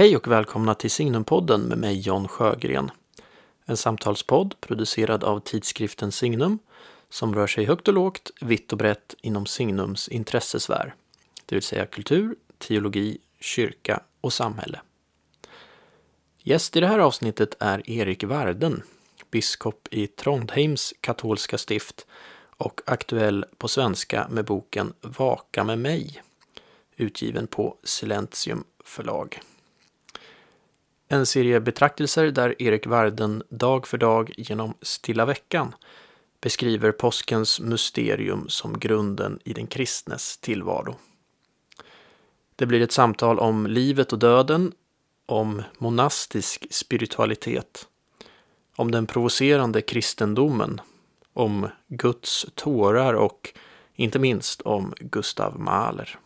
Hej och välkomna till Signumpodden med mig John Sjögren. En samtalspodd producerad av tidskriften Signum som rör sig högt och lågt, vitt och brett inom Signums intressesfär. Det vill säga kultur, teologi, kyrka och samhälle. Gäst i det här avsnittet är Erik Varden, biskop i Trondheims katolska stift och aktuell på svenska med boken Vaka med mig, utgiven på Silentium förlag. En serie betraktelser där Erik Varden dag för dag genom stilla veckan beskriver påskens mysterium som grunden i den kristnes tillvaro. Det blir ett samtal om livet och döden, om monastisk spiritualitet, om den provocerande kristendomen, om Guds tårar och inte minst om Gustav Mahler.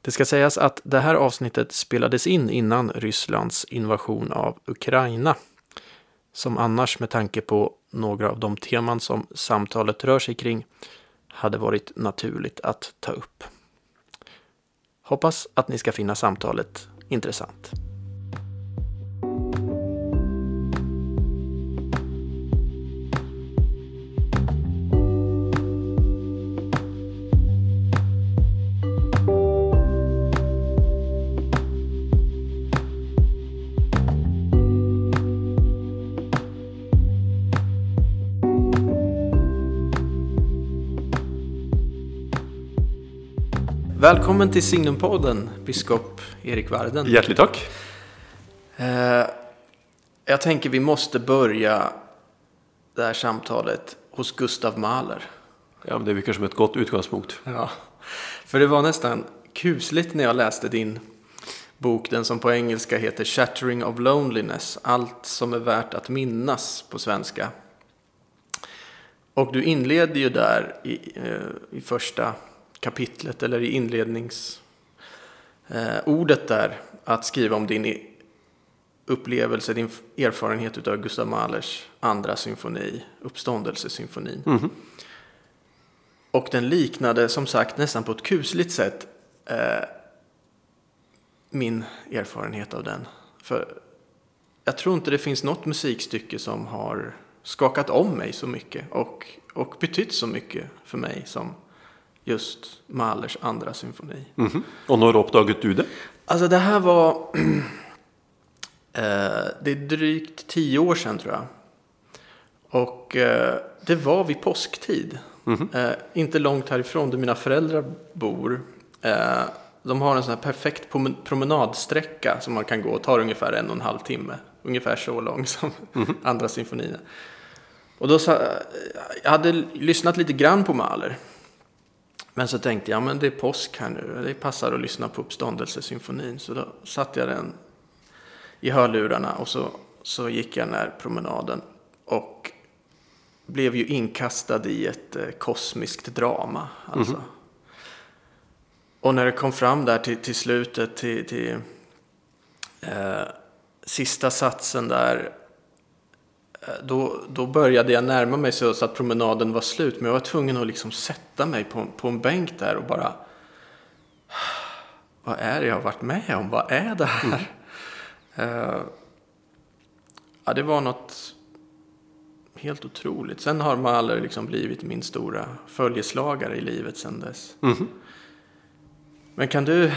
Det ska sägas att det här avsnittet spelades in innan Rysslands invasion av Ukraina, som annars med tanke på några av de teman som samtalet rör sig kring hade varit naturligt att ta upp. Hoppas att ni ska finna samtalet intressant. Välkommen till Signumpodden, biskop Erik Varden. Hjärtligt tack. Jag tänker vi måste börja det här samtalet hos Gustav Mahler. Ja, men det är kanske som ett gott utgångspunkt. Ja, för det var nästan kusligt när jag läste din bok, den som på engelska heter Shattering of Loneliness, allt som är värt att minnas på svenska. Och du inleder ju där i första kapitlet eller i inledningsordet där att skriva om din upplevelse, din erfarenhet utav Gustav Mahlers andra symfoni, uppståndelsesymfonin. Mm-hmm. Och den liknade som sagt nästan på ett kusligt sätt min erfarenhet av den. För jag tror inte det finns något musikstycke som har skakat om mig så mycket och betytt så mycket för mig som just Mahlers andra symfoni. Mm-hmm. Och när uppdaget du det? Alltså det här var det är drygt 10 år sedan tror jag. Och det var vid påsktid. Mm-hmm. Inte långt härifrån där mina föräldrar bor. De har en sån här perfekt promenadsträcka som man kan gå och tar ungefär 1,5 timme. Ungefär så lång som andra symfonierna. Och då jag hade lyssnat lite grann på Mahler. Men så tänkte jag, men det är påsk här nu. Det passar att lyssna på uppståndelsesymfonin. Så då satt jag den i hörlurarna och så gick jag den här promenaden. Och blev ju inkastad i ett kosmiskt drama. Alltså. Mm-hmm. Och när det kom fram där till slutet, till sista satsen där. Då började jag närma mig så att promenaden var slut. Men jag var tvungen att liksom sätta mig på en bänk där och bara... Vad är det jag har varit med om? Vad är det här? Ja, det var något helt otroligt. Sen har Mahler liksom blivit min stora följeslagare i livet sedan dess. Mm. Men kan du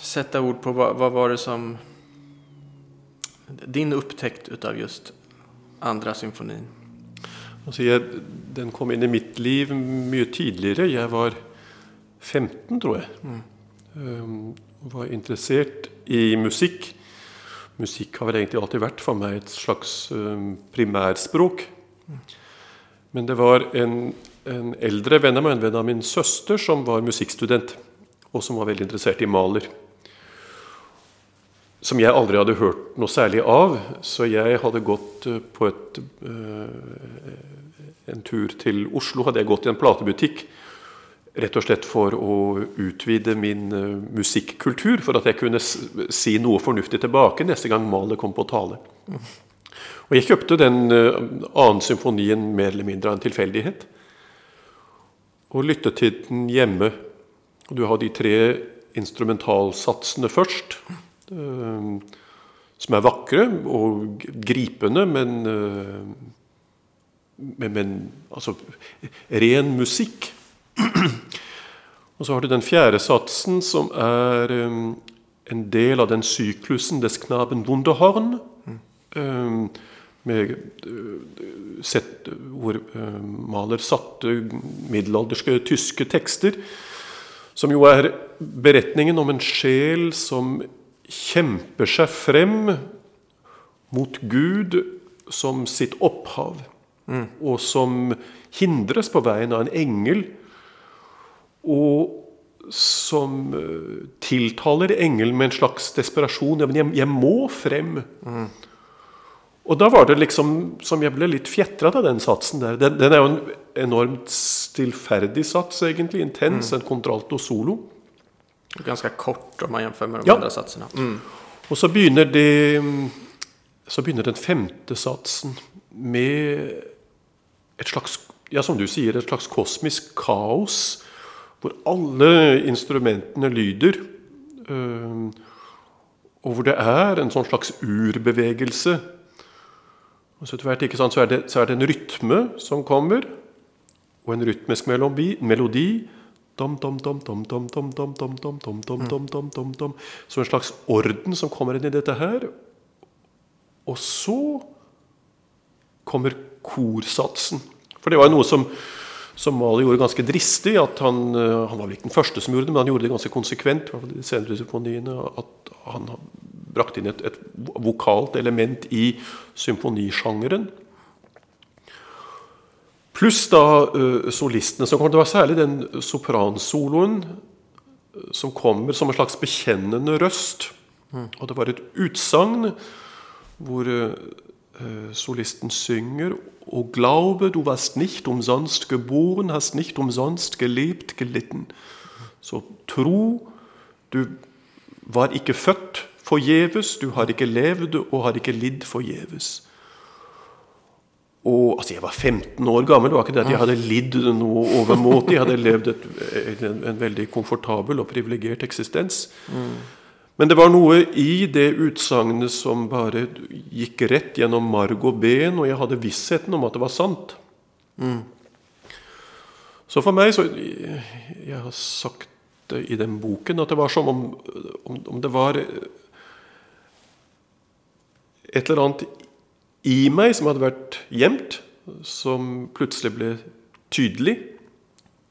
sätta ord på vad var det som... Din upptäckt utav just... andra symfonin. Alltså den kom in i mitt liv mycket tidigare. Jag var 15 tror jag. Och var intresserad i musik. Musik har väl egentligen alltid varit för mig ett slags primärspråk. Mm. Men det var en äldre vän av min syster som var musikstudent och som var väldigt intresserad i Mahler. Som jag aldrig hade hört något särskilt av, så jag hade gått på en tur till Oslo, hade jag gått i en platebutik rätt och slett för att utvida min musikkultur för att jag kunde se något förnuftigt tillbaka nästa gång Mahler kom på tale. Mm. Och jag köpte den andra symfonien mer eller mindre en tillfällighet och lyttade till den hemma. Och du har de 3 instrumentalsatsene först. som er vakre og gripende, men altså ren musikk. Og så har du den fjerde satsen, som er en del av den syklusen des Knaben Wunderhorn, hvor Mahler satte middelalderske tyske tekster, som jo er beretningen om en sjel som kjemper seg frem mot Gud som sitt opphav, og som hindres på veien av en engel, og som tiltaler engel med en slags desperasjon. Ja, men jeg må frem. Og da var det liksom som jeg ble litt fjettret av den satsen der. Den er jo en enormt stillferdig sats egentlig, intens, en contralto solo. Ganska kort om man jämför med de andra satserna. Och så börjar den femte satsen med ett slags, ja som du säger, ett slags kosmiskt kaos, hvor alla instrumenten lyder och hvor det är en sån slags urbevegelse. Och så tvärtom, inte sant, så är det en rytme som kommer och en rytmisk melodi. Dom dom dom dom dom dom dom dom dom dom dom dom dom dom dom, så en slags orden som kommer in i detta här. Och så kommer korsatsen. För det var ju något som Mahler gjorde ganska dristigt, att han var väl inte den första som gjorde det, men han gjorde det ganska konsekvent, i alla fall i senare symfonierna, att han bragt in ett vokalt element i symfonigenren. Plus da solistene som kommer. Det var særlig den sopransoloen som kommer som en slags bekjennende røst. Og det var et utsagn hvor solisten synger: «O glaube, du warst nicht umsonst geboren, hast nicht umsonst gelebt, gelitten.» Så tro, du var ikke født forgjeves, du har ikke levd og har ikke lidd forgjeves. Og altså, jeg var 15 år gammel, det var ikke det at jeg hadde lidd noe overmåte, jeg hadde levd en veldig komfortabel og privilegert eksistens. Men det var noe i det utsagnet som bare gikk rett gjennom marg og ben, og jeg hadde vissheten om at det var sant. Så for meg, så jeg har sagt det i den boken, at det var som om det var et eller annet i meg som hadde vært gjemt, som plutselig ble tydelig,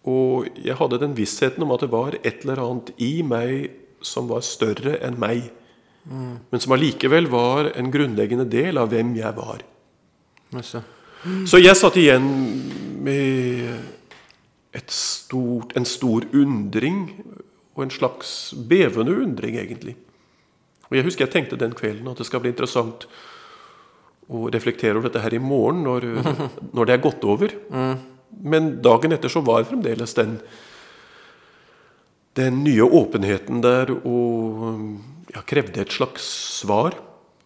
og jeg hadde den vissheten om at det var et eller annet i meg som var større enn meg, men som allikevel var en grunnleggende del av hvem jeg var. Så jeg satt igjen med en stor undring, og en slags bevende undring egentlig. Og jeg husker jeg tenkte den kvelden at det skal bli interessant og reflekterer over dette her i morgen når det er gått over. Men dagen etter så var fremdeles den nye åpenheten der, og jeg krevde et slags svar.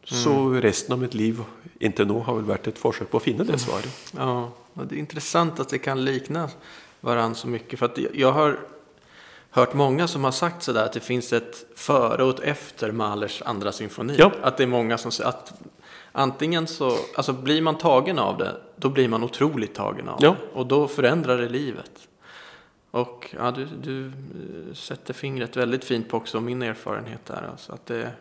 Så resten av mitt liv inntil nå har vel vært et forsøk på å finne det svaret. Ja, og det er interessant at det kan likne hverandre så mye, for at jeg har hört många som har sagt så där, att det finns ett före och ett efter Mahlers andra symfoni. Ja. Att det är många som säger att antingen så, alltså blir man tagen av det, då blir man otroligt tagen av det, och då förändrar det livet. Och ja, du sätter fingret väldigt fint på också min erfarenhet där, alltså att det,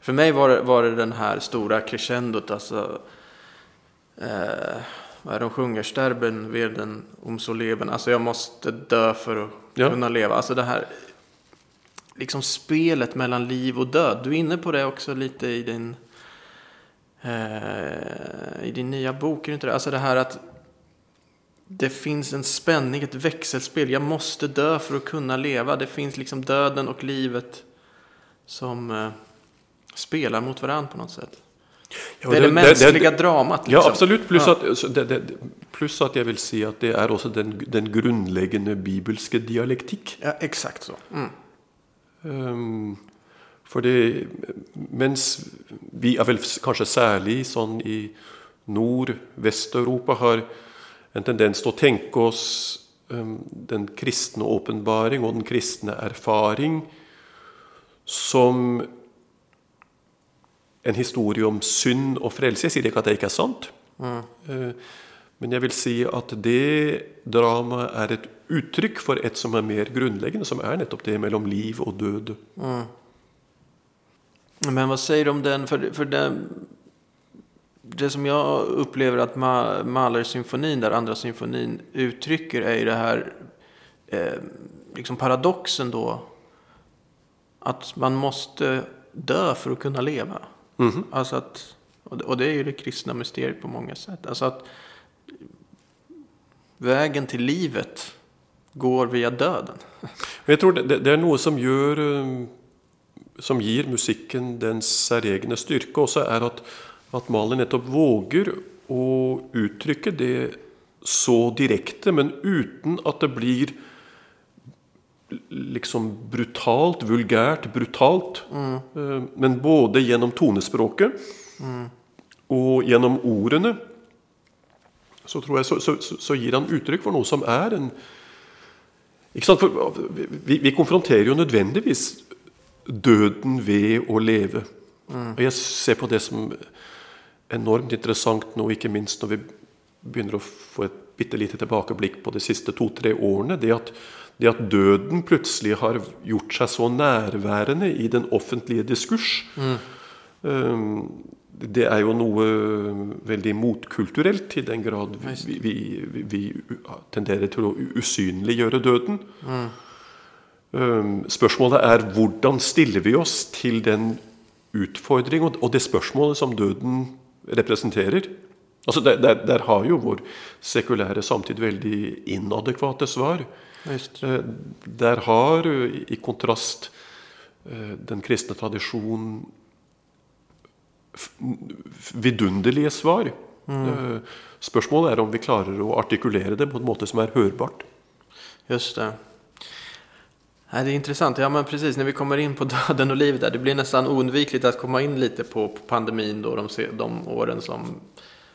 för mig var det den här stora crescendot, alltså vad de sjunger, sterben werden um so leben, alltså jag måste dö för att kunna leva. Alltså det här liksom spelet mellan liv och död. Du är inne på det också lite i din nya bok, inte det? Alltså det här att det finns en spänning, ett växelspel. Jag måste dö för att kunna leva. Det finns liksom döden och livet som spelar mot varandra på något sätt. Ja, det är det mänskliga dramat liksom. Ja, absolut. Plus att jag vill säga att det är också den grundläggande bibelske dialektik. Ja, exakt så. För det, mens vi är väl kanske särskilt sån i Nord-Västeuropa har en tendens att tänka oss den kristna uppenbarelse och den kristna erfaring som en historie om synd og frelse. Jeg sier ikke at det ikke er sant, men jeg vil si at det drama er et uttrykk for et som er mer grunnleggende, som er nettopp det mellom liv og død. Men vad säger du om den? För det som jag upplever att Mahler-symfonin, där andra symfonin uttrycker, är ju det här liksom paradoxen då, att man måste dö för att kunna leva. Mm-hmm. Alltså att, och det är ju det kristna mysteriet på många sätt. Alltså att vägen till livet går via döden. Jag tror det är något som gör... som gir musikken dens særegne styrke, også er at Mahler nettopp våger å uttrykke det så direkte, men uten at det blir liksom brutalt, men både gjennom tonespråket og gjennom ordene, så tror jeg så gir han uttrykk for noe som er en, ikke sant, for vi konfronterer jo nødvendigvis døden ved å leve. Og jeg ser på det som enormt interessant nå, ikke minst når vi begynner å få et bittelite tilbakeblikk på de siste 2-3 årene, det at døden plutselig har gjort seg så nærværende i den offentlige diskurs. Det er jo noe veldig motkulturelt, i den grad vi tenderer til å usynliggjøre døden. Spørsmålet er, hvordan stiller vi oss til den utfordring og det spørsmålet som døden representerer? Altså der har jo vår sekulære samtid veldig inadekvate svar. Der har, i kontrast, den kristne tradisjonen vidunderlige svar. Spørsmålet er om vi klarer å artikulere det på en måte som er hørbart. Just det. Nej, det är intressant. Ja, men precis när vi kommer in på döden och livet där, det blir nästan oundvikligt att komma in lite på pandemin då, de åren som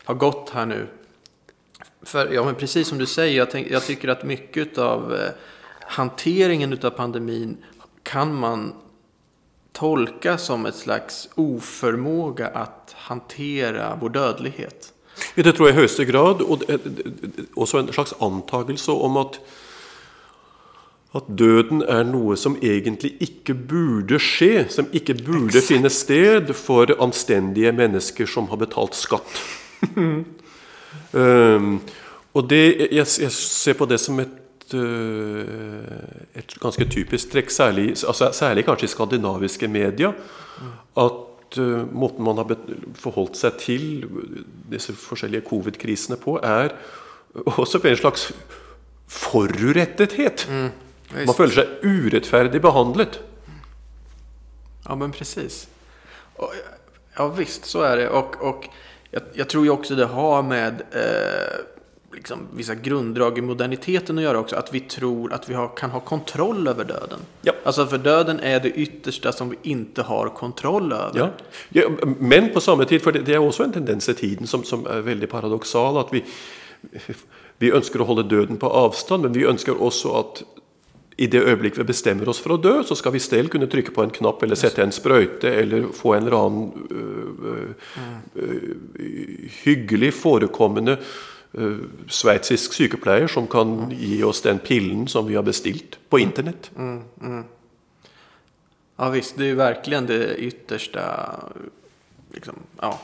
har gått här nu. För ja, men precis som du säger, jag tycker att mycket av hanteringen utav pandemin kan man tolka som ett slags oförmåga att hantera vår dödlighet. Det tror jag i högsta grad, och så en slags antagelse om at døden er noe som egentlig ikke burde skje, som ikke burde finne sted for anstendige mennesker som har betalt skatt. Og det, jeg ser på det som et ganske typisk trekk, særlig kanskje i skandinaviske medier, at måten man har forholdt seg til disse forskjellige covid-krisene på, er også en slags forurettethet. Man føler sig urättfärdigt behandlet. Ja, men precis. Ja, visst, så är det. Och jag tror ju också det har med liksom vissa grunddrag i moderniteten att göra också. Att vi tror att vi kan ha kontroll över döden. Ja. Alltså, för döden är det yttersta som vi inte har kontroll över. Ja. Ja, men på samma tid, för det är också en tendens i tiden som är väldigt paradoxal, att vi önskar att hålla döden på avstånd, men vi önskar också att i det ögonblick vi bestämmer oss för att dö, så ska vi istället kunna trycka på en knapp eller sätta en spröjte eller få en annan hygglig förekommande schweizisk psykopleier som kan ge oss den pillen som vi har beställt på internet. Ja visst, det är ju verkligen det yttersta, liksom, ja,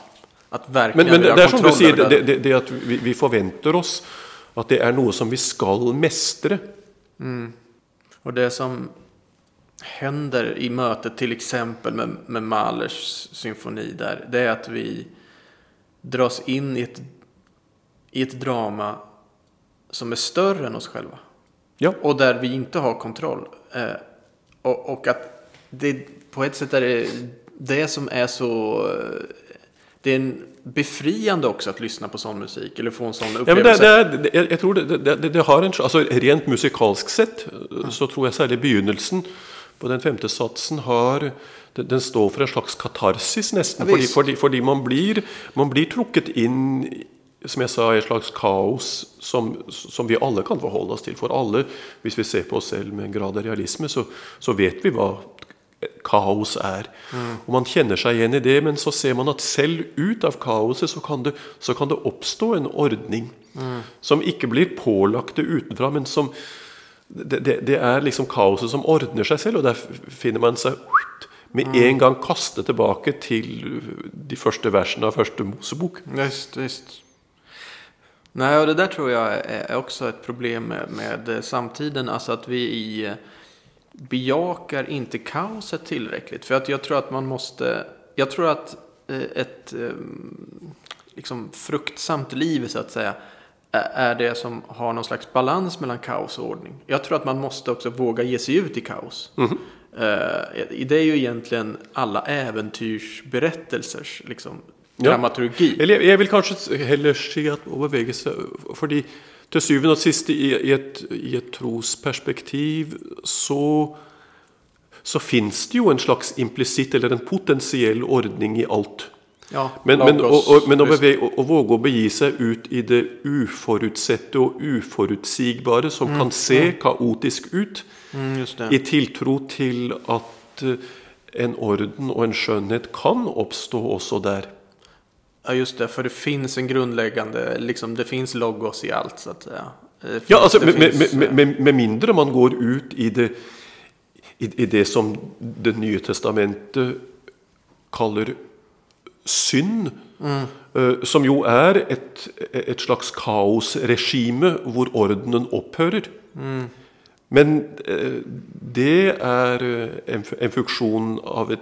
att verkligen. Men det är som du säger, det är att vi förväntar oss att det är något som vi ska mästra. Och det som händer i mötet till exempel med Mahlers symfoni där, det är att vi dras in i ett drama som är större än oss själva. Ja. Och där vi inte har kontroll. Och att det på ett sätt är det som är så... Det är en befriande också att lyssna på sån musik eller få en sån upplevelse. Ja, men jag tror det har en, alltså rent musikalskt sett, så tror jag särskilt begynnelsen på den femte satsen har, den står för en slags katarsis nästan, för man blir trukket in, som jag sa, i en slags kaos som vi alla kan förhålla oss till, för alla, hvis vi ser på oss själva med en grad av realisme, så vet vi vad kaos är. Och man känner sig igen i det, men så ser man att själv ut av kaoset så kan det uppstå en ordning som inte blir pålagt utifrån, men som det är liksom kaoset som ordnar sig själv, och där finner man sig med en gång kastar tillbaka till de första verserna av första Mosebok. Just. Nej, och det där tror jag är också ett problem med samtiden, alltså att vi bejakar inte kaoset tillräckligt, för att jag tror att man måste, jag tror att ett liksom fruktsamt liv, så att säga, är det som har någon slags balans mellan kaos och ordning. Jag tror att man måste också våga ge sig ut i kaos. Det är ju egentligen alla äventyrsberättelsers liksom dramaturgi. Eller jag vill kanske heller se att överväga sig, för till syvende och sist i ett trosperspektiv så finns det ju en slags implicit eller en potentiell ordning i allt. Ja, men att våga bege sig ut i det uforutsette och uforutsigbara som kan se kaotisk ut, just det, i tilltro till att en orden och en skönhet kan uppstå också där. Ja, just det, för det finns en grundläggande, liksom, det finns logos i allt, så att säga. Ja, alltså med mindre man går ut i det som det Nya testamentet kallar synd, som ju är ett slags kaosregime hvor ordnen upphör. Men det är en funktion av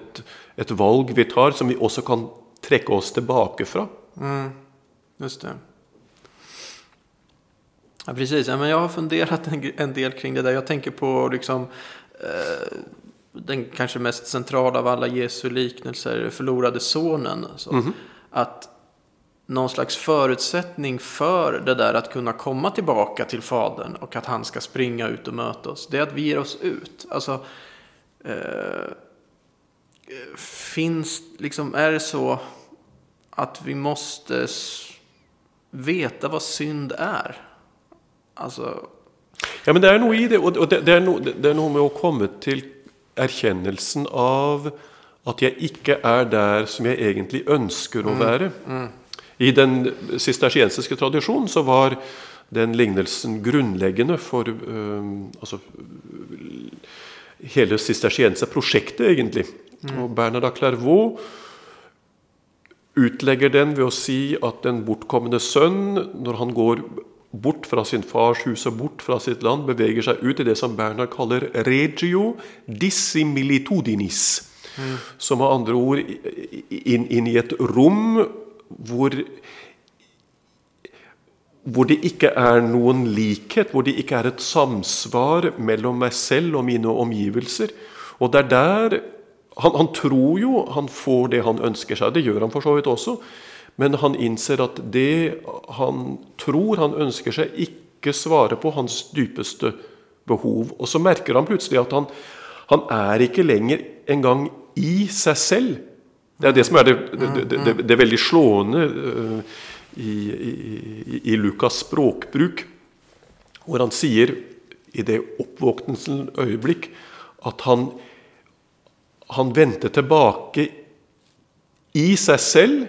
ett val vi tar, som vi också kan träcka oss tillbaka från. Just det. Ja, precis. Ja, men jag har funderat en del kring det där. Jag tänker på liksom den kanske mest centrala av alla Jesu liknelser, förlorade sonen. Alltså. Att någon slags förutsättning för det där att kunna komma tillbaka till fadern och att han ska springa ut och möta oss, det är att vi ger oss ut. Alltså, finns liksom, är det så att vi måste veta vad synd är? Alltså, ja, men det är nog i det, och det är nog med att komma till erkännelsen av att jag inte är där som jag egentligen önskar att vara. I den cisterciensiska traditionen så var den liknelsen grundläggande för alltså hela cisterciensiska projektet egentligen. Och Bernard av Clairvaux utlägger den vid att säga att den bortkommande son, när han går bort från sin fars hus och bort från sitt land, beväger sig ut i det som Bernard kallar regio dissimilitudinis, som med andra ord in i ett rum hvor det inte är någon likhet, hvor det inte är ett samsvar mellan mig själv och mina omgivelser, och där han tror ju han får det han önskar sig, det gör han för så vidt också, men han inser att det han tror han önskar sig inte svarar på hans djupaste behov, och så märker han plötsligt att han är inte längre en gång i sig själv. Det är det som är det väldigt slående i Lukas språkbruk, och han säger i det uppvaknelsens ögonblick att han vände tillbaka i sig själv,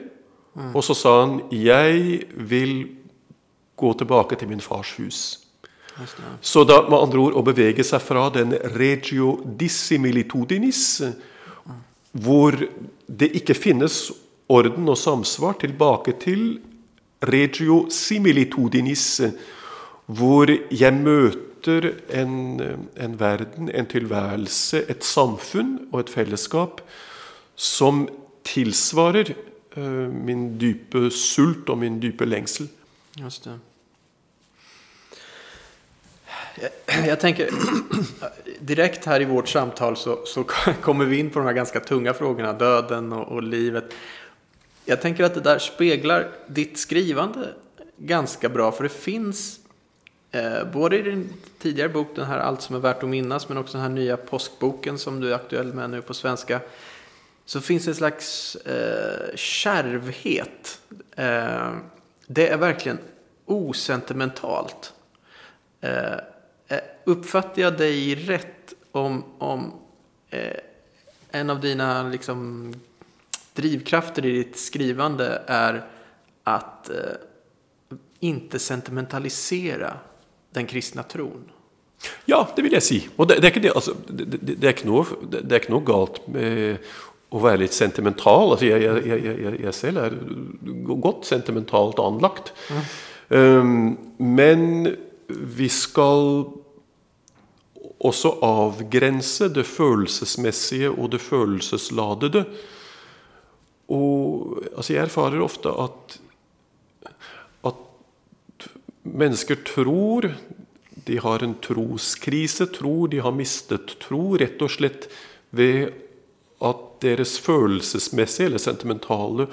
och så sa han: jag vill gå tillbaka till min fars hus. Så då, med andra ord, att beväga sig från den regio dissimilitudinis, hvor det inte finns orden och samsvar, tillbaka till regio similitudinis, hvor jag möter en världen, en tillvärelse, ett samfund och ett fällskap som tillsvarar min djupa sult och min djupa längsel. Just det. Jag tänker direkt här i vårt samtal så kommer vi in på de här ganska tunga frågorna, döden och livet. Jag tänker att det där speglar ditt skrivande ganska bra, för det finns både i din tidigare bok, den här Allt som är värt att minnas, men också den här nya påskboken som du är aktuell med nu på svenska, så finns en slags kärvhet. Det är verkligen osentimentalt. Uppfattar jag dig rätt om en av dina liksom drivkrafter i ditt skrivande är att inte sentimentalisera den kristna tron. Ja, det vill jag säga. Och det är nog galt med att vara lite sentimental. Alltså, jag själv är gott sentimentalt anlagt. Men vi ska också avgränsa det følelsesmässiga och det følelsesladade. Och alltså jag erfarer ofta att människor tror de har en troskrise, tror de har mistet tro rätt och slett vid att deras følelsesmässiga eller sentimentala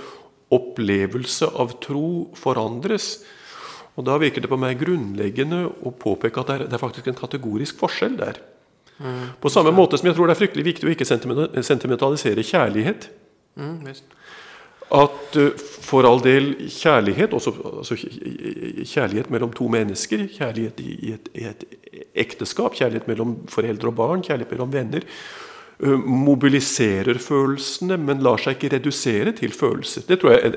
upplevelse av tro förändras. Och då virker det på mig grundläggande att påpeka att det är faktiskt en kategorisk forskjell där. På samma måte som jag tror det är fryktelig viktigt att inte sentimentalisera kärlighet. Att för all del kärlighet, alltså kärlighet mellan två människor, kärlighet i ett äktenskap, kärlighet mellan föräldrar och barn, kärlighet mellan vänner, mobiliserar følelsene, men lar sig inte reducera till følelser. Det tror jag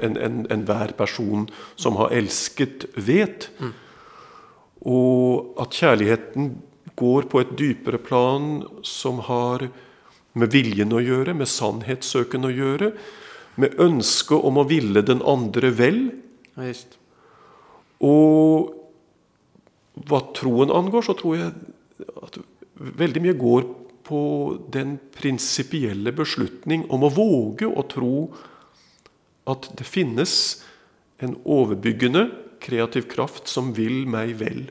en hver person som har älskat vet. Och att kärligheten går på ett djupare plan som har med viljen att göra, med sannhetssöken att göra, med ønske om att ville den andra väl. Ja, just. Och vad troen angår så tror jag att väldigt mycket går på den principiella beslutning om att våga och tro att det finns en överbyggande kreativ kraft som vill mig väl.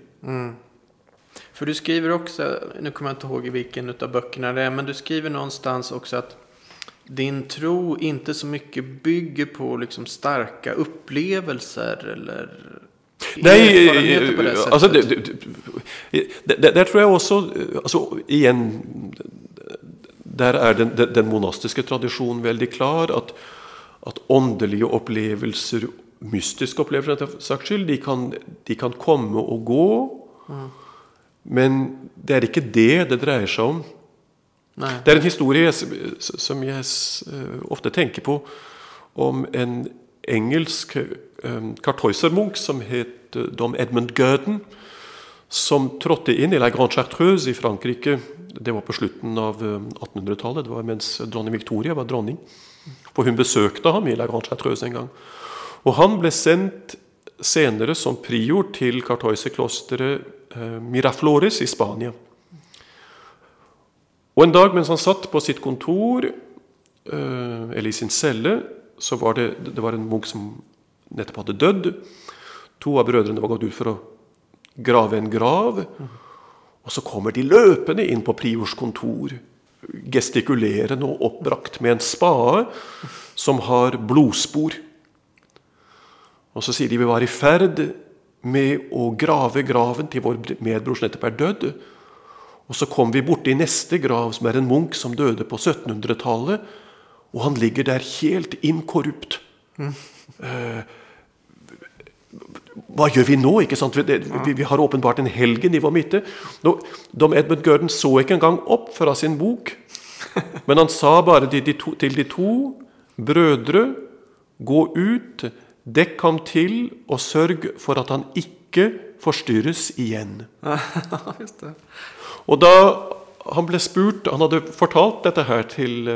För du skriver också, nu kommer jag inte ihåg i vilken av böckerna det är, men du skriver någonstans också att din tro inte så mycket bygger på liksom starka upplevelser eller... Nej, alltså där tror jag också, alltså igen, där är den monastiska traditionen väldigt klar att andliga upplevelser, mystiska upplevelser, de kan komma och gå, men det är inte det drar sig om. Nej. Det är en historia som jag ofta tänker på om en engelsk kartoisermunk som heter Edmund Gurdon, som trådde in i La Grande Chartreuse i Frankrike. Det var på slutet av 1800-talet, det var mens dronning Victoria var dronning. Och hon besökte ham i La Grande Chartreuse en gång. Och han blev sänd senare som prior till kartoiserklostret Miraflores i Spanien. Och en dag mens han satt på sitt kontor eller i sin celle, så var det var en munk som nettopp hade död. Två av bröderna var gått ut för att grava en grav. Och så kommer de löpande in på priors kontor, gestikulerande och uppbrakt med en spade som har blodspår. Och så säger de, vi var i färd med att grava graven till vår medbror som nettopp är död. Och så kom vi bort i nästa grav som är en munk som döde på 1700-talet. Och han ligger där helt inkorrupt. Vad gör vi nu? Ikke sant? Vi har uppenbart en helgen i vår mitte. Edmund Gurdon så ikke en gång upp från sin bok, men han sa bara till de två brödre, gå ut, däck ham till och sörg för att han inte förstyrres igen. Just det. Och då han blev spurt, han hade fortalt detta här till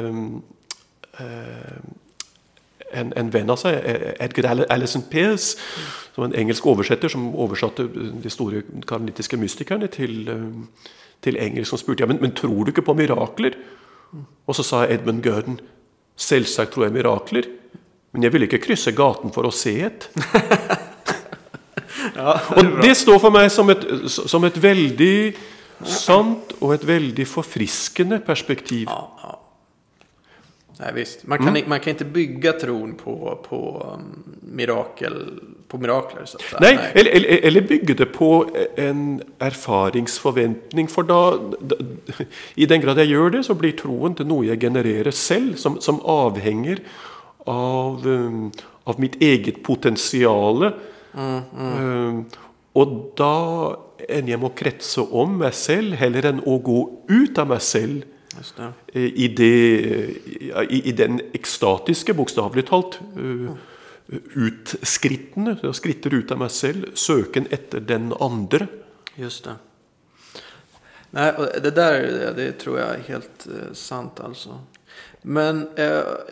en vän av sig, Edgar Allison Peers, som en engelsk översättare som översatte de stora karolitiska mystikerna till engelsk, som spurte, ja, men tror du inte på mirakler? Och så sa Edmund Gurdon, selvsagt tror jag mirakler, men jag vill inte kryssa gatan för att se ett. Ja, det och det står för mig som ett väldigt sant och ett väldigt förfriskande perspektiv. Ja. Nej, visst. Man kan inte bygga tron på mirakler så att säga. Nej. Eller bygga det på en erfaringsförväntning, för då i den grad jag gör det så blir troen till något jag genererar själv som avhänger av mitt eget potential. Och då är jag må kretsa om mig själv hellre än att gå ut av mig själv. Just det. I den ekstatiske, bokstavelig talt, utskrittene, jeg skritter ut av meg selv, søken etter den andre. Just det. Nej, det där det tror jag är helt sant alltså. Men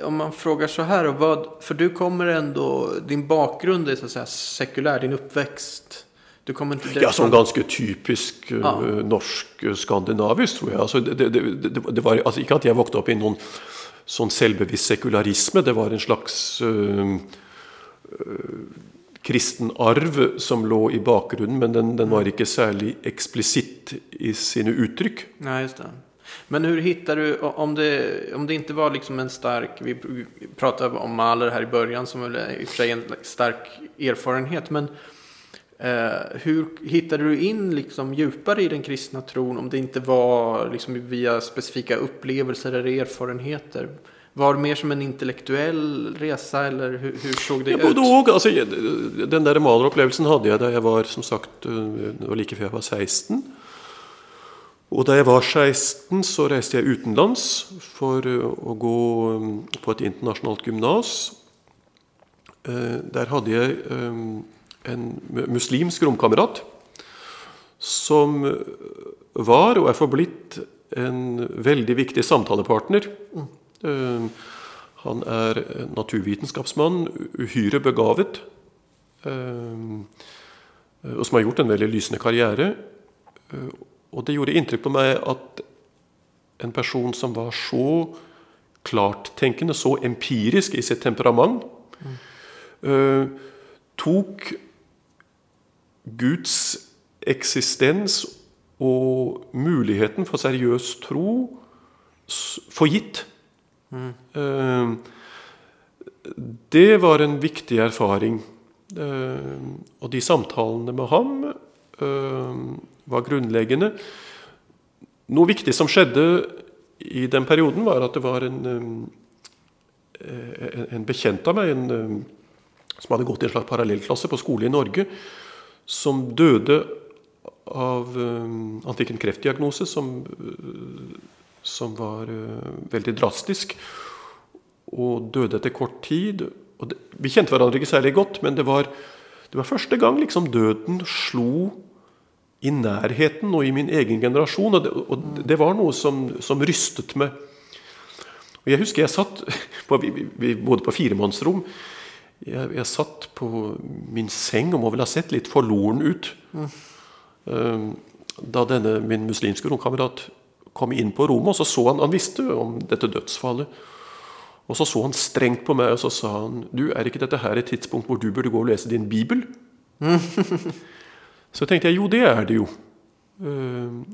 om man frågar så här, vad, för du kommer ändå, din bakgrund är så att säga sekulär, din uppväxt. Du kommer inte direkt... Ja, som ganska typisk norsk skandinavisk tror jag. Alltså, det var, alltså, inte att jag vaknade upp i någon sån självbevisst sekularism, det var en slags... kristen arv som låg i bakgrunden, men den var inte särskilt explicit i sina uttryck. Nej, just det. Men hur hittar du, om det inte var liksom en stark, vi pratade om Mahler här i början som i och för sig en stark erfarenhet, men hur hittade du in liksom djupare i den kristna tron om det inte var liksom via specifika upplevelser eller erfarenheter? Var det mer som en intellektuell resa eller hur såg det ut? Ja, då, alltså, den där Mahler-upplevelsen hade jag där jag var, som sagt, lika för jag var 16. Och där jag var 16 så reste jag utomlands för att gå på ett internationellt gymnas. Där hade jag en muslimsk romkamrat som var och är förblitt en väldigt viktig samtalepartner. Han är en naturvetenskapsman, uhyre begavet, och som har gjort en väldigt lysande karriär. Och det gjorde intryck på mig att en person som var så klart tänkande, så empirisk i sitt temperament, tog Guds existens och möjligheten för seriös tro för gitt. Det var en viktig erfaring, och de samtalene med ham var grundläggande. Något viktigt som skedde i den perioden var att det var en bekjent av mig, som hade gått i en slags parallellklasse på skola i Norge, som döde av han fick en kreftdiagnose som var väldigt drastisk och döde efter kort tid. Och vi kände varandra inte särskilt gott, men det var första gången liksom döden slog i närheten och i min egen generation, och det var något som rystet mig. Och jag husker jag satt på både på firemansrum. Jag satt på min säng och man ville ha sett lite förloren ut. Då denne min muslimske romkamrat kom in på Rom, och så såg han visste om detta dödsfallet. Och så såg han strängt på mig och så sa han: "Du, är inte detta här ett tidspunkt hvor du borde gå och läsa din bibel?" Så tänkte jag, jo, det är det ju.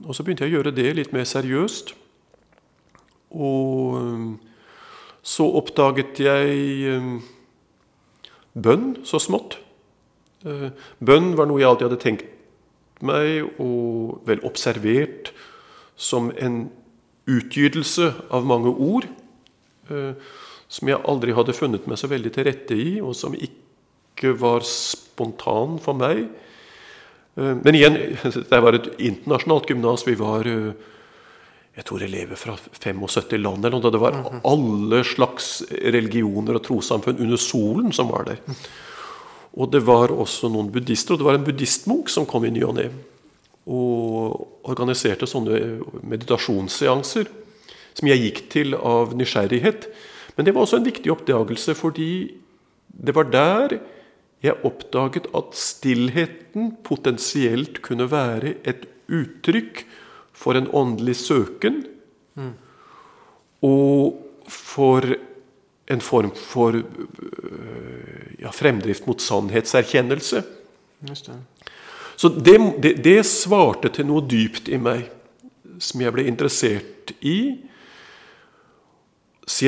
Och så började jag göra det lite mer seriöst. Och så uppdagade jag bön så smått. Bön var nog jag alltid hade tänkt mig och väl observerat som en utgivelse av många ord, som jag aldrig hade funnit mig så väldigt till rätte i och som inte var spontan för mig. Men igen, det var ett internationellt gymnasium. Vi var, jag tror, elever från 75 land eller något. Det var alla slags religioner och trosamfund under solen som var där. Och det var också någon buddhister, och det var en buddhistmunk som kom in i Jonne och organiserade sådana meditationsseanser som jag gick till av nysgjerrighet. Men det var också en viktig uppdagelse, för det var där jag uppdaget att stillheten potentiellt kunde vara ett uttryck för en andlig söken och för en form för framdrift mot sannhetserkännelse. Just det. Så det svarte till något djupt i mig som jag blev intresserad i. Så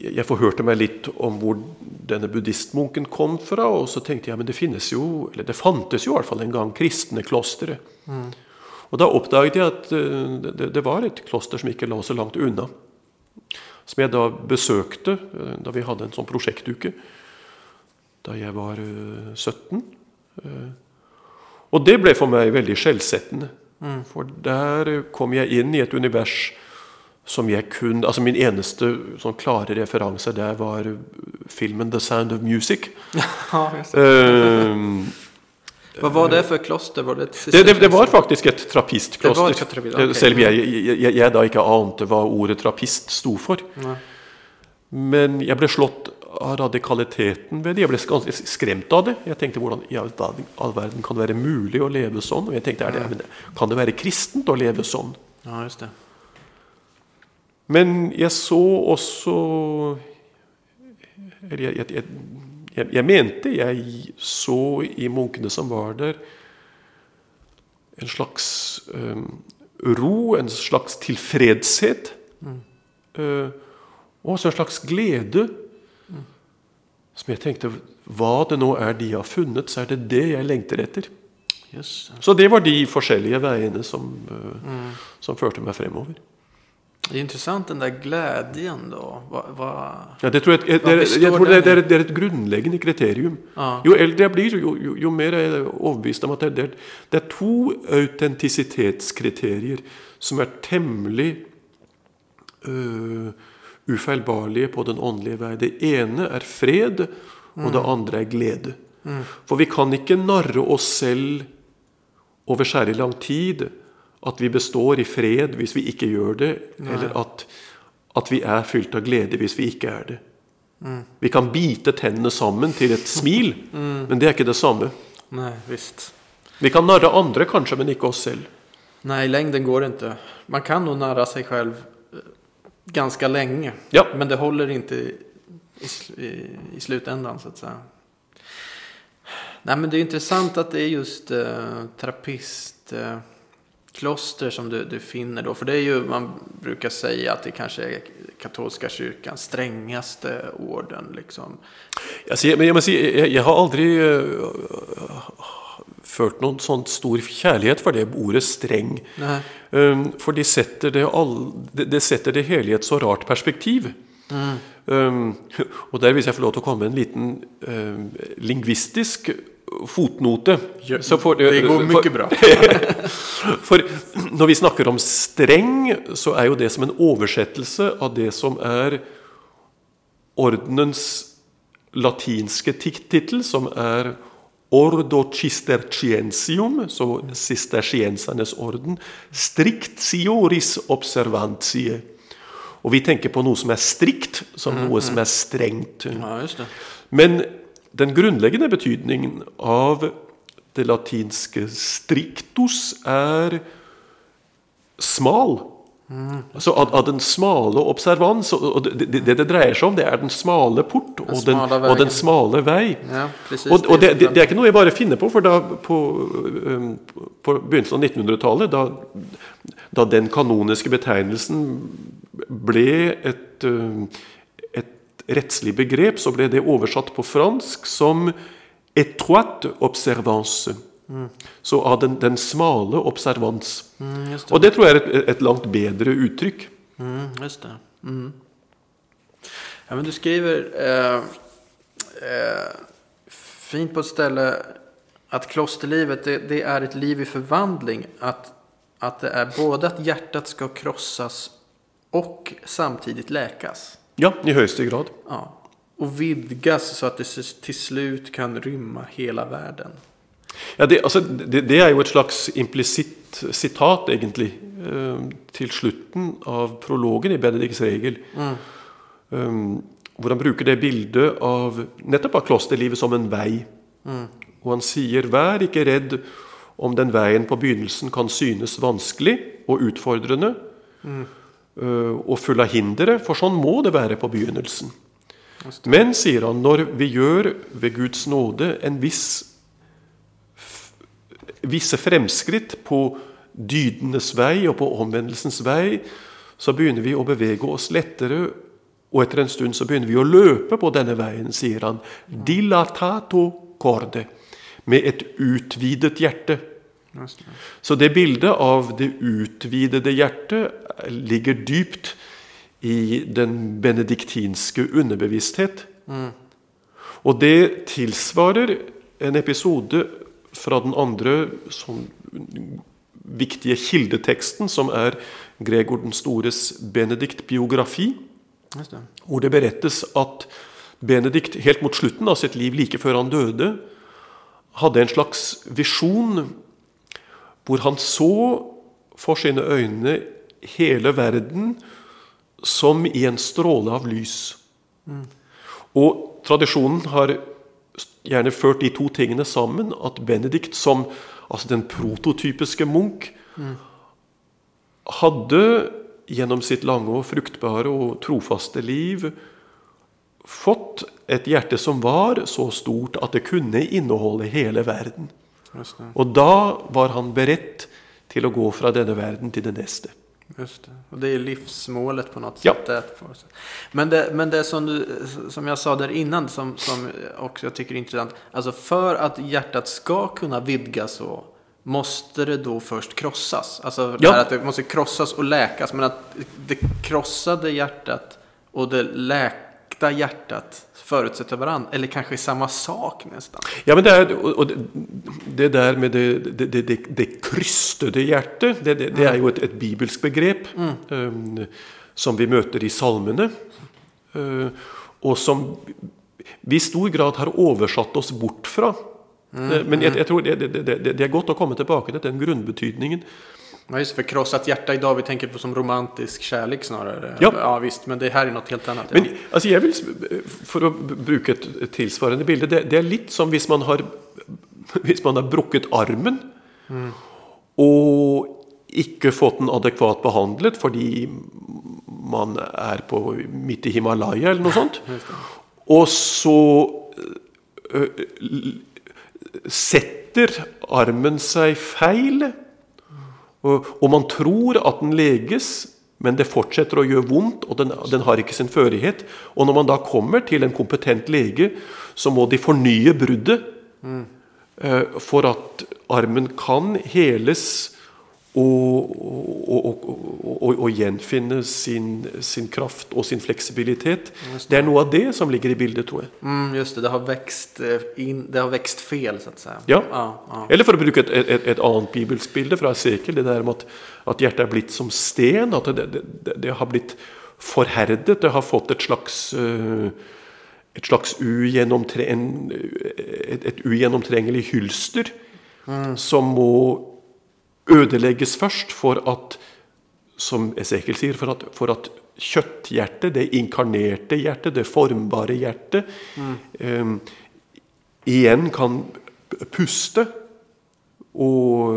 jag förhörte mig lite om hvor denne buddhistmunken kom fra, och så tänkte jag, men det fanns ju i alla fall en gång kristne kloster. Och då upptäckte jag att det var ett kloster som inte låg så långt undan, som jag då besökte då vi hade en sån projektuke då jag var 17. Och det blev för mig väldigt självsättande. För där kom jag in i ett univers som jeg kun, altså min eneste sånn klare referanse der var filmen The Sound of Music. Vad var det för kloster? Var det var faktiskt ett trapistkloster. Selv jag då inte ante vad ordet trapist stod för. Men jag blev slått av radikaliteten ved det. Jag blev ganska skrämd av det. Jag tänkte hur i all världen kan det vara möjligt att leva sån? Och jag tänkte kan det vara kristent att leva sån? Ja, just det. Men jag såg också jag mente, jag så i munkarna som var där en slags ro, en slags tillfredshet och en slags glädje som jag tänkte, vad det nu är de har funnit, så är det det jag längtar efter. Yes. Så det var de olika vägarna som förde mig framöver. Det är intressant den där glädjen då. Ja, det tror jag tror det är ett grundläggande kriterium. Ja. Jo äldre jag blir ju mer är jag övertygad om att det är två autenticitetskriterier som är tämligen ufeilbarliga på den andliga världen. Det ena är fred och det andra är glädje. Mm. För vi kan inte narra oss själva över särskilt lång tid att vi består i fred hvis vi inte gör det. Nej. Eller att vi är fyllt av glädje hvis vi inte är det. Vi kan bita tänderna samman till ett smil, men det är inte detsamma. Nej, visst. Vi kan narra andra kanske, men inte oss själv. Nej, längden går inte. Man kan nog narra sig själv ganska länge, men det håller inte i slutändan, så att säga. Nej, men det är intressant att det är just trappist kloster som du finner då, för det är ju, man brukar säga att det kanske är katolska kyrkans strängaste orden liksom. Jag har aldrig fört någon sån stor kärlighet för det ordet sträng. För det sätter det hela i ett så rart perspektiv. Och där vill jag få lov att komma en liten lingvistisk fotnote. Så det går mycket bra. För när vi snackar om sträng, så är ju det som en översättelse av det som är ordnens latinske titel, som är Ordo Cisterciensium, så cisterciensarnas orden, Strictioris Observantiae. Och vi tänker på något som är strikt som något som är strängt. Ja, just det. Men den grundläggande betydningen av det latinska strictus är smal. Alltså av den smala observans, och det dreier sig om det är den smala port och den smala väg. Ja, och det är inte något jag bara finner på, för då på början av 1900-talet då den kanoniska betegnelsen blev ett rättsligt begrepp, så blev det översatt på fransk som étroite observance. Så av den smala observans. Det. Och det tror jag är ett långt bättre uttryck. Just det. Ja, men du skriver fint på ett ställe att klosterlivet det är ett liv i förvandling, att det är både att hjärtat ska krossas och samtidigt läkas. Ja, i högsta grad. Ja. Och vidgas så att det till slut kan rymma hela världen. Ja, det är ju ett slags implicit citat egentligen till slutten av prologen i Benedikts regel. Hvor han brukar det bildet av nettopp av klosterlivet som en väg. Och han säger, vær ikke redd om den vägen på begynnelsen kan synes vanskelig och utfordrende och full av hindre, för sånn må det være på begynnelsen. Men, sier han, når vi gjør ved Guds nåde en vissa framskritt på dydenes väg och på omvändelsens väg, så börjar vi att bevega oss lättare, och efter en stund så börjar vi att löpa på denna vägen, säger han, dilatato corde, med ett utvidet hjärta. Så det bilden av det utvidade hjärta ligger djupt i den benediktinska underbevissthet. Och det tillsvarar en episode från den andra som viktige kildeteksten, som är Gregor den Stores Benedikt-biografi. Och det berättas att Benedikt helt mot slutet av sitt liv, like før han døde, hade en slags vision hvor han så for sine øyne hele verden som i en stråle av lys. Mm. Og tradisjonen har gjerne ført de to tingene sammen, at Benedikt som altså den prototypiske munk hadde gjennom sitt lange og fruktbare og trofaste liv fått et hjerte som var så stort at det kunne inneholde hele verden. Og da var han beredt til å gå fra denne verden til det neste. Just det. Och det är livsmålet på något sätt där. Men det som jag sa där innan, som också jag tycker är intressant, alltså för att hjärtat ska kunna vidgas så måste det då först krossas. Alltså det här att det måste krossas och läkas, men att det krossade hjärtat och det läkta hjärtat förutsätter varandra, eller kanske samma sak nästan. Ja, men det där med det krystade hjärtat, det är ju ett bibelskt begrepp som vi möter i psalmerna och som vi i stor grad har översatt oss bort från. Men jag tror det är gott att komma tillbaka till den grundbetydningen. Ja, just för krossat hjärta idag, vi tänker på som romantisk kärlek snarare. Ja visst, men det här är något helt annat. Men alltså jag vill, för att bruka ett tillsvarande bild, det är lite som hvis man har brukat armen och inte fått den adekvat behandlet fordi man är på mitt i Himalaya eller något sånt. Och så sätter armen sig fel. Och man tror att den läges, men det fortsätter att göra vondt, och den har inte sin förighet. Och när man då kommer till en kompetent läge, så må de förnya bruddet för att armen kan heles och genfinna sin kraft och sin flexibilitet. Det är nog av det som ligger i bilden, tror jag. Just det, det har växt fel, så att säga. Ja. Eller för att bruka ett annat bibelsk bild från Esekiel, det där med att hjärtat har blivit som sten, att det har blivit förhärdet, det har fått ett slags ugenomträngelig hylster som må ödelägges först för att, som Esekiel säger, för att kötthjärte, det inkarnerte hjärte, det formbara hjärte igen kan puste och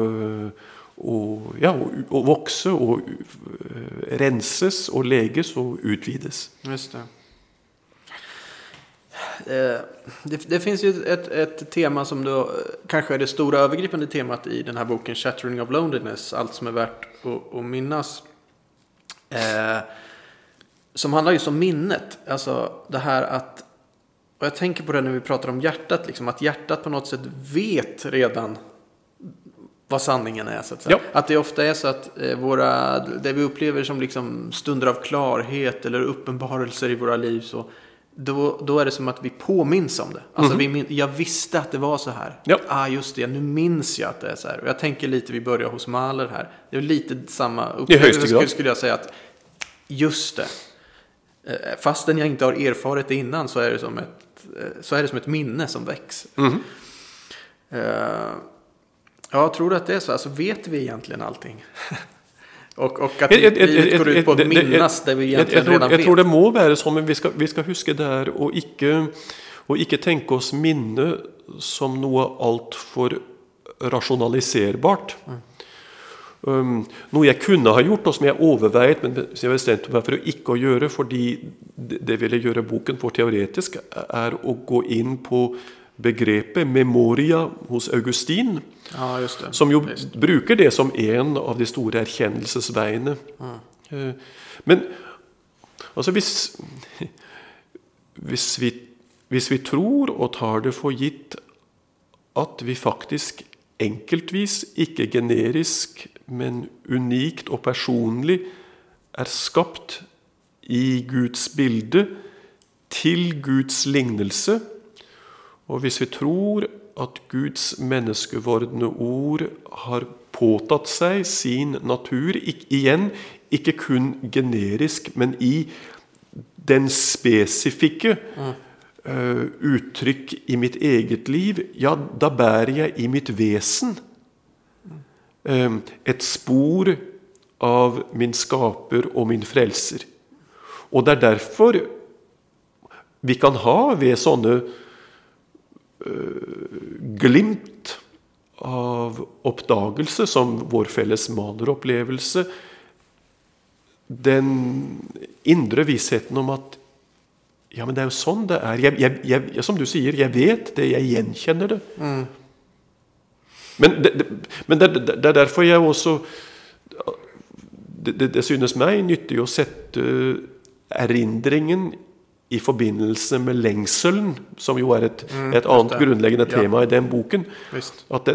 växa och renses och läges och utvides. Just det. Det finns ju ett tema som då kanske är det stora övergripande temat i den här boken Shattering of Loneliness, allt som är värt att minnas, som handlar ju om minnet, alltså det här att, och jag tänker på det när vi pratar om hjärtat, liksom, att hjärtat på något sätt vet redan vad sanningen är, så att säga. Att det ofta är så att det vi upplever som liksom stunder av klarhet eller uppenbarelser i våra liv, så Då är det som att vi påminns om det. Alltså jag visste att det var så här. Ja. Just det, nu minns jag att det är så här. Och jag tänker lite, vi börjar hos Mahler här. Det är lite samma upplevelse, skulle jag säga, att just det. Fastän jag inte har erfarit det innan, så är det som ett minne som väcks. Jag tror att det är så. Alltså, vet vi egentligen allting? Och att vi går ut på att minnas det vi egentligen redan vet. Jag tror det må vara så, men vi ska huska det här och inte tänka oss minne som något allt för rationaliserbart. Något jag kunde ha gjort och som jag övervägt, men jag bestämde mig för att inte göra, för det ville göra boken för teoretisk, är att gå in på begreppet memoria hos Augustin, som ju brukar det som en av de stora erkjennelsesveiene. Men alltså hvis vi tror och tar det för gitt att vi faktiskt enkeltvis, inte generisk, men unikt och personligt är skapt i Guds bilde till Guds lignelse. Och hvis vi tror att Guds menneskevordende ord har påtatt sig sin natur, igen, ikke kun generisk, men i den specifika uttryck i mitt eget liv, ja, da bär jag i mitt väsen ett spår av min skaper och min frälser. Och det är därför vi kan ha vid sådana glimt av uppdagelse som vår fälles manerupplevelse, den inre vissheten om att ja, men det är ju sån det är. Jag som du säger, jag vet det, jag igenkänner det. Mm. Men det är därför jag också det synes mig nyttigt att sätta erindringen i förbindelse med längseln, som ju är ett annat grundläggande tema i den boken. Visst. Att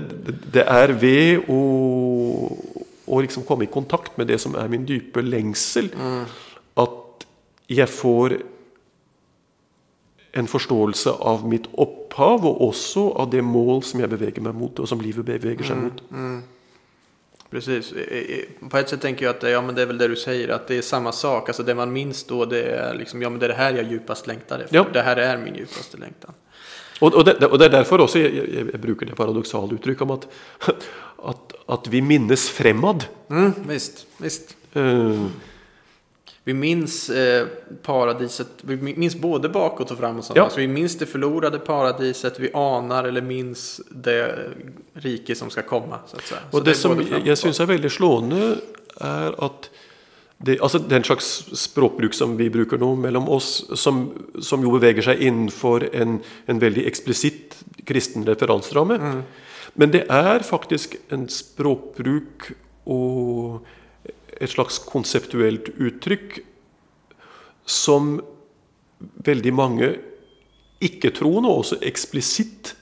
det är vi och liksom komma i kontakt med det som är min djupa längsel, att jag får en förståelse av mitt upphav och också av det mål som jag beväger mig mot och som livet beväger sig mot. Mm. Precis. På ett sätt tänker jag att ja, men det är väl det du säger, att det är samma sak. Alltså det man minns då, det är liksom, ja, men det är det här jag djupast längtar efter. Ja. Det här är min djupaste längtan. Och det är därför också jag brukar det paradoxala uttryck om att vi minnes främmad. Mm, visst. Vi minns paradiset, vi minns både bakåt och framåt. Ja. Alltså, vi minns det förlorade paradiset, vi anar eller minns det rike som ska komma. Så att säga. Och så det som jag syns är väldigt slående är att det, alltså den slags språkbruk som vi brukar nå mellan oss, som ju beväger sig inför en väldigt explicit kristen referensramme. Mm. Men det är faktiskt en språkbruk och ett slags konceptuellt uttryck som väldigt många icke-troende och också explicit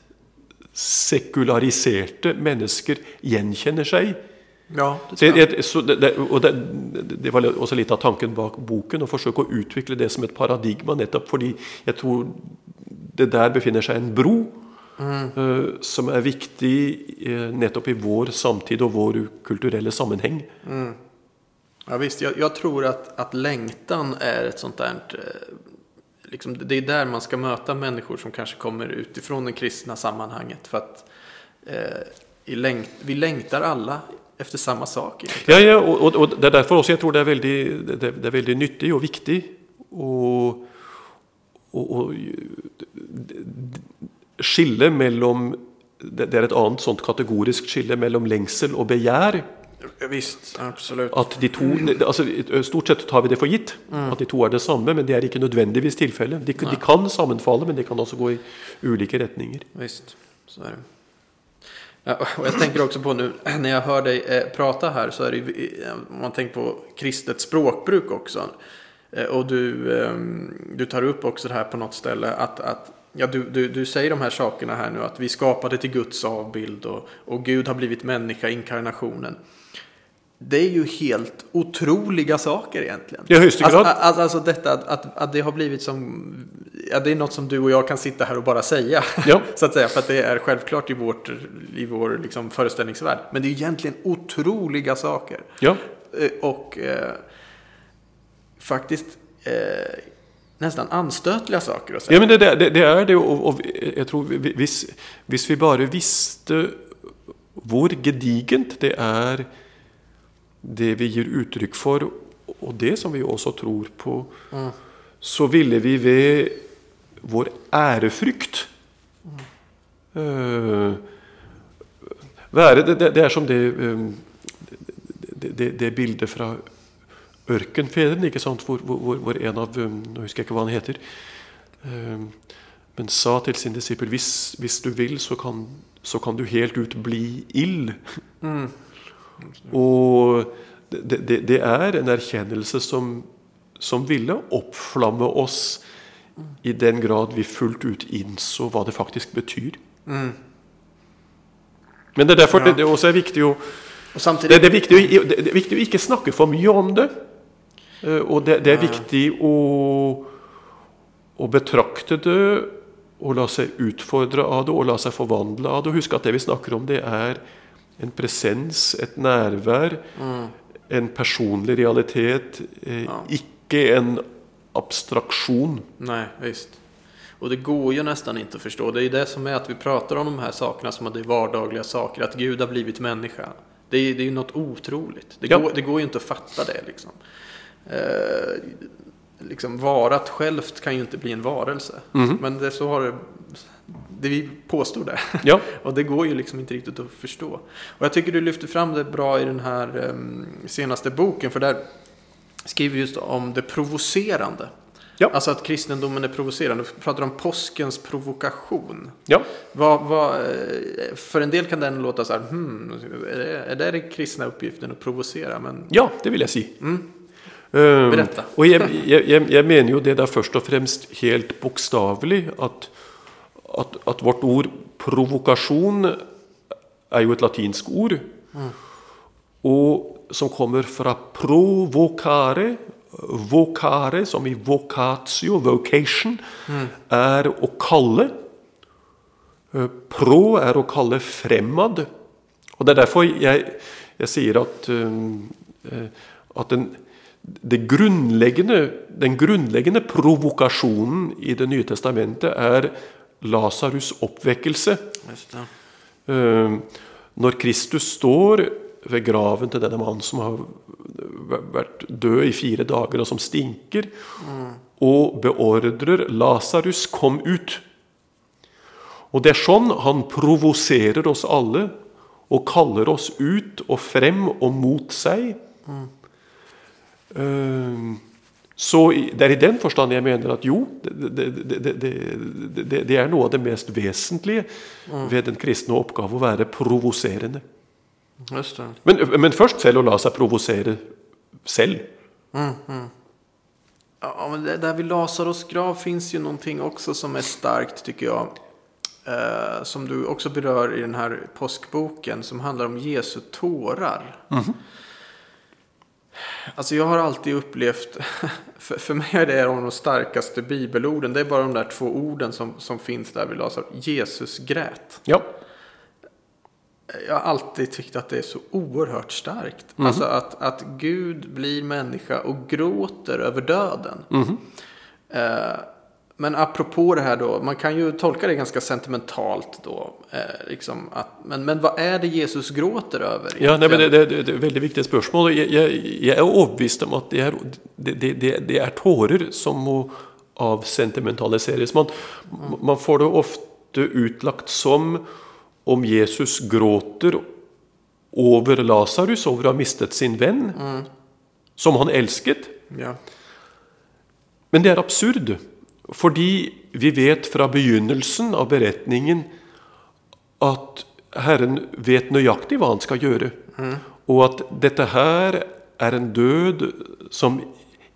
sekulariserade människor igenkänner sig. Ja, det var också lite av tanken bak boken, att försöka utveckla det som ett paradigma, nettopp fordi jag tror det där befinner sig en bro som är viktig nettopp i vår samtid och vår kulturella sammanhang. Mm. Ja visst, jag tror att längtan är ett sånt där, liksom, det är där man ska möta människor som kanske kommer utifrån det kristna sammanhanget, för att vi längtar alla efter samma sak. Ja, och det är därför också jag tror det är väldigt nyttigt och viktigt och skille mellan, det är ett annat sånt kategoriskt skille mellan längsel och begär. Visst, absolut. Att de två, alltså, stort sett tar vi det för gitt att de två är det samma, men det är inte nödvändigtvis tillfälle. De kan sammanfalla, men de kan också gå i olika riktningar. Visst, så är det. Ja, och jag tänker också på nu, när jag hör dig prata här, så är det ju, man tänker på kristet språkbruk också. Och du tar upp också det här på något ställe, att ja, du säger de här sakerna här nu, att vi skapade till Guds avbild och Gud har blivit människa, inkarnationen. Det är ju helt otroliga saker egentligen. Ja, just det. Alltså detta att det har blivit som, ja, det är något som du och jag kan sitta här och bara säga. Ja. Så att säga, för att det är självklart i vår liksom föreställningsvärld. Men det är ju egentligen otroliga saker. Ja. Och faktiskt nästan anstötliga saker att säga. Ja, men det är det, och jag tror visst vi bara visste vår gedigent det är, det vi ger uttryck för och det som vi också tror på, så ville vi vid vår ärefrykt det är som det bilder från Örkenfedern, ikke sant, hvor en av, nå husker jeg ikke hva han heter, men sa til sin disciple, hvis du vil, så kan du helt ut bli ill. Mm. Og det er en erkjennelse som ville oppflamme oss i den grad vi fullt ut innså hva det faktisk betyr. Mm. Men det er derfor det også er viktig å, og samtidig, det er viktig å ikke snakke for mye om det. Och det är viktigt att betrakta det och låta sig utfordra av det och låta sig förvandla av det. Och huska att det vi snackar om, det är en presens, ett närvär, en personlig realitet, icke en abstraktion. Nej, visst. Och det går ju nästan inte att förstå. Det är det som är att vi pratar om de här sakerna som att det är vardagliga saker, att Gud har blivit människa. Det är ju något otroligt. Det går ju inte att fatta det liksom. Liksom varat självt kan ju inte bli en varelse. Mm. Men det så har det vi påstår det. Ja. Och det går ju liksom inte riktigt att förstå. Och jag tycker du lyfter fram det bra i den här senaste boken, för där skriver just om det provocerande. Ja. Alltså att kristendomen är provocerande. Vi pratar om påskens provokation. Ja. För en del kan den låta så här, är det den kristna uppgiften att provocera? Men... Ja, det vill jag säga. Mm. Berätta. Och jag menar ju det där först och främst helt bokstavligt, att vårt ord provokation är ju ett latinskt ord och som kommer från provocare, vocare som i vocatio, vocation, är att kalla. Pro är att kalla främmad, och det är därför jag säger att den grundläggande provokationen i det nya testamentet är Lazarus uppväckelse. När Kristus står vid graven till den man som har varit död i 4 dagar och som stinker, och beordrar Lazarus kom ut. Och det är sån han provocerar oss alla och kallar oss ut och fram och mot sig. Så det är i den förstånd jag menar att det är något av det mest väsentliga vid den kristna uppgiften att vara provocerande. Just det. Men först själv och låta sig provocera själv. Ja, men där vid Lazarus grav finns ju någonting också som är starkt, tycker jag, som du också berör i den här påskboken, som handlar om Jesu tårar. Alltså jag har alltid upplevt, för mig är det de starkaste bibelorden, det är bara de där 2 orden som finns där vid Lazarus. Jesus grät. Ja. Jag har alltid tyckt att det är så oerhört starkt. Alltså att Gud blir människa och gråter över döden. Men apropå det här då, man kan ju tolka det ganska sentimentalt då, liksom att, men vad är det Jesus gråter över? Ja, nej, men det är väldigt viktigt spörsmål. Jag är avvist om att det är tårar som må avsentimentaliseras. Man får det ofta utlagt som om Jesus gråter över Lazarus, över att ha mistet sin vän, som han älskat. Ja. Men det är absurd. Fordi vi vet från begynnelsen av berättelsen att Herren vet nöjaktigt vad han ska göra. Och att detta här är en död som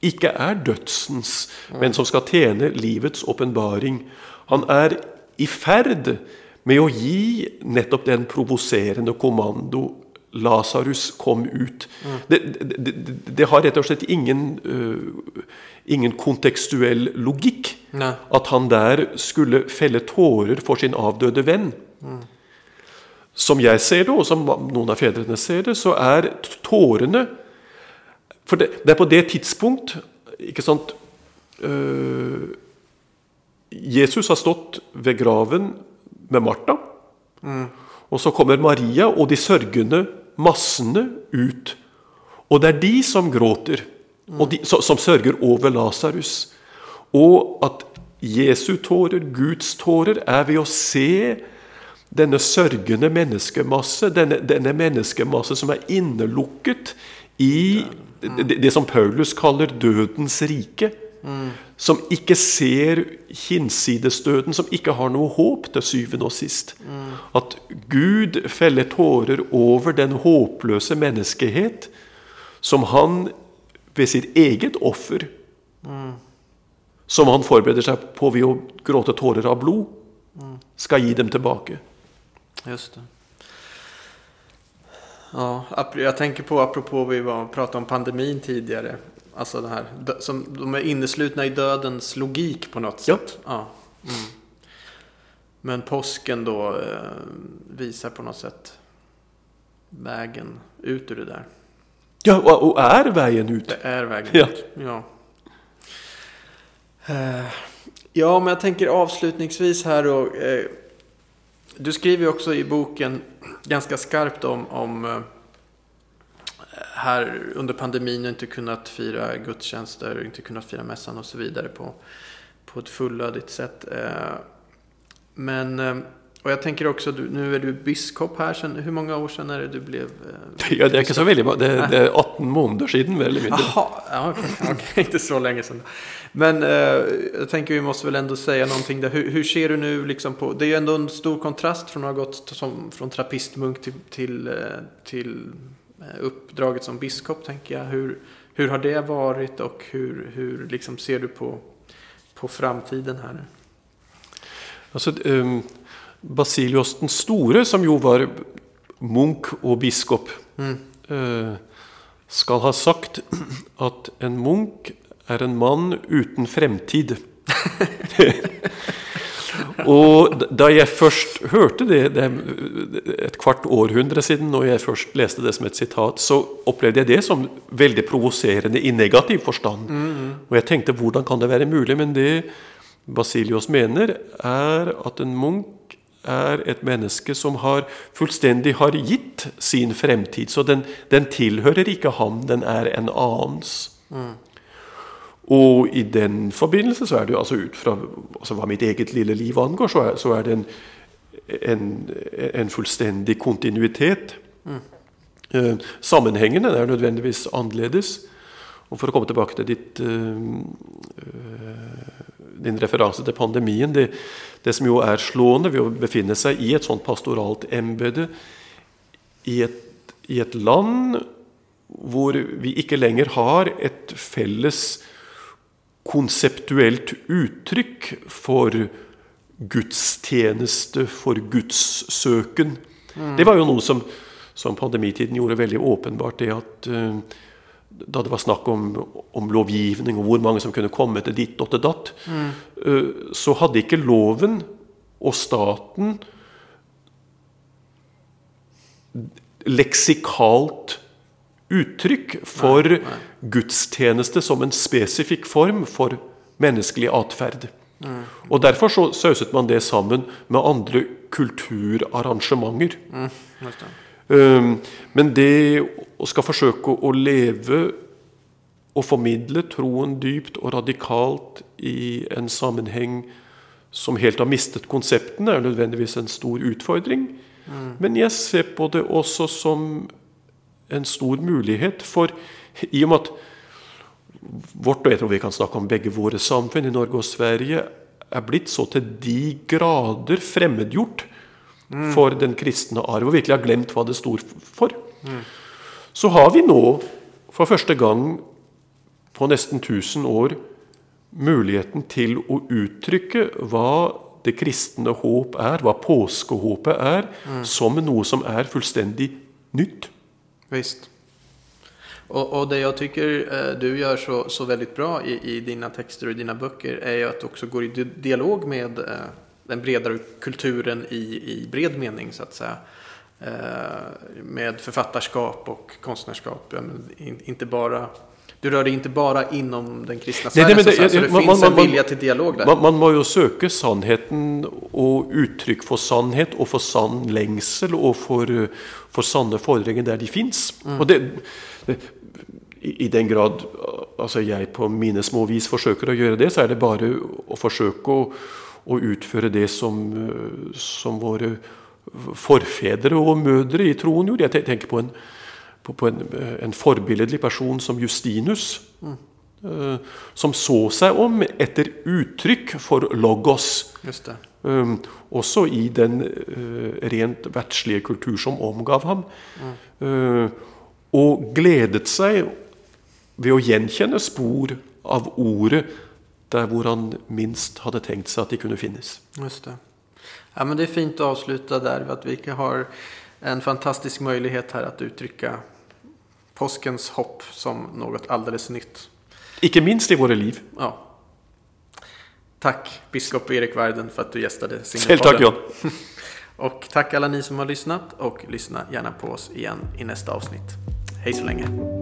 inte är dödsens, men som ska tjäna livets uppenbaring. Han är i färd med att ge nettopp den provocerande kommando Lazarus kom ut. Det har rätt och slett ingen kontextuell logik. Nej. Att han där skulle fälla tårar för sin avdöde vän. Som jag ser det, och som någon av fäderna ser det, så är tårarna, för det är på det tidspunkt, inte sant, Jesus har stått vid graven med Martha. Och så kommer Maria och de sörgande massorna ut. Och det är de som gråter. Och de som sörger över Lazarus. Och att Jesu tårar, Guds tårar, är vi att se denna sörgande människomassa. Denna människomassa som är innelucket i det som Paulus kallar dödens rike. Som inte ser hinsidesdöden, som inte har något hopp till syvende och sist. Att Gud fäller tårar över den hopplösa mänsklighet som han vid sitt eget offer, som han förbereder sig på vid att gråta tårar av blod, ska ge dem tillbaka. Just det. Ja, jag tänker på, apropå vi pratade om pandemin tidigare, alltså det här, som de är inneslutna i dödens logik på något sätt. Ja. Men påsken då visar på något sätt vägen ut ur det där. Ja, och är vägen ut? Det är vägen ut, ja. Ja, men jag tänker avslutningsvis här då. Du skriver ju också i boken ganska skarpt om här under pandemin inte kunnat fira gudstjänster, inte kunnat fira mässan och så vidare på ett fullödigt sätt. Men, och jag tänker också, nu är du biskop här sedan, hur många år sedan är det du blev? Ja, det kan så välja, det är 18 månader sedan väl. Jaha, ja, okay, inte så länge sedan. Men jag tänker vi måste väl ändå säga någonting där. Hur ser du nu liksom på, det är ju ändå en stor kontrast från att ha gått från trappistmunk till uppdraget som biskop, tänker jag. Hur har det varit och hur liksom ser du på framtiden här nu? Alltså, Basilios den store, som ju var munk och biskop, ska ha sagt att en munk är en man utan framtid. Och da jag först hörde det ett kvart århundra sedan, och jag först läste det som ett citat, så upplevde jag det som väldigt provocerande i negativ förstånd. Och jag tänkte, hur kan det vara möjligt? Men det Basilios mener är att en munk är ett människa som har fullständigt har gitt sin framtid, så den tillhör inte han, den är en annans. Och i den förbindelsen så är det alltså utifrån alltså vad mitt eget lilla liv angår, så är det en fullständig kontinuitet. Sammanhängen är nödvändigtvis anledes. Och för att komma tillbaka till din referens till pandemin, det som ju är slående vid att befinna sig i ett sånt pastoralt ämbete i ett land hvor vi ikke lenger har et felles konseptuelt uttrykk for gudstjeneste, for gudssøken. Det var jo noe som pandemitiden gjorde veldig åpenbart, det at da det var snakk om lovgivning og hvor mange som kunne komme til ditt og til datt, så hadde ikke loven og staten leksikalt uttryck för gudstjänste som en specifik form för mänsklig atfärd. Och därför så söset man det samman med andra kulturarrangemang. Men det och ska försöka att leva och förmedla troen djupt och radikalt i en sammanhang som helt har mistet koncepten är nödvändigtvis en stor utfordring. Men jag ser på det också som en stor möjlighet, för i och med att vårt, och jag tror vi kan snacka om bägge våra samfund i Norge och Sverige, är blivit så till de grader främmedgjort för den kristna arv och verkligen har glömt vad det står för. Så har vi nu för första gång på nästan 1000 år möjligheten till att uttrycka vad det kristna hopp är, vad påskehåpet är, som något som är fullständigt nytt. Visst. Och det jag tycker du gör så väldigt bra i dina texter och i dina böcker är ju att du också går i dialog med den bredare kulturen i bred mening, så att säga. Med författarskap och konstnärskap. Ja, inte bara, du rör dig inte bara inom den kristna sfären. Det finns en vilja till dialog där. Man må ju söka sannheten och uttryck för sannhet och för sann längsel och för sanna fordringar där de finns. Och det i den grad alltså jag på mina små vis försöker att göra det, så är det bara att försöka att utföra det som våra förfäder och mödrar i tron gjorde. Jag tänker på en förbildlig person som Justinus, som så sig om efter uttryck för logos. Just det. Också i den rent världsliga kultur som omgav ham. Och glädet sig vid att igenkänna spår av ordet där hvor han minst hade tänkt sig att det kunde finnas. Just det. Ja, men det är fint att avsluta där, att vi har en fantastisk möjlighet här att uttrycka påskens hopp som något alldeles nytt. Icke minst i våra liv. Ja. Tack biskop Erik Varden för att du gästade Signum. Tack John. Och tack alla ni som har lyssnat, och lyssna gärna på oss igen i nästa avsnitt. Hej så länge!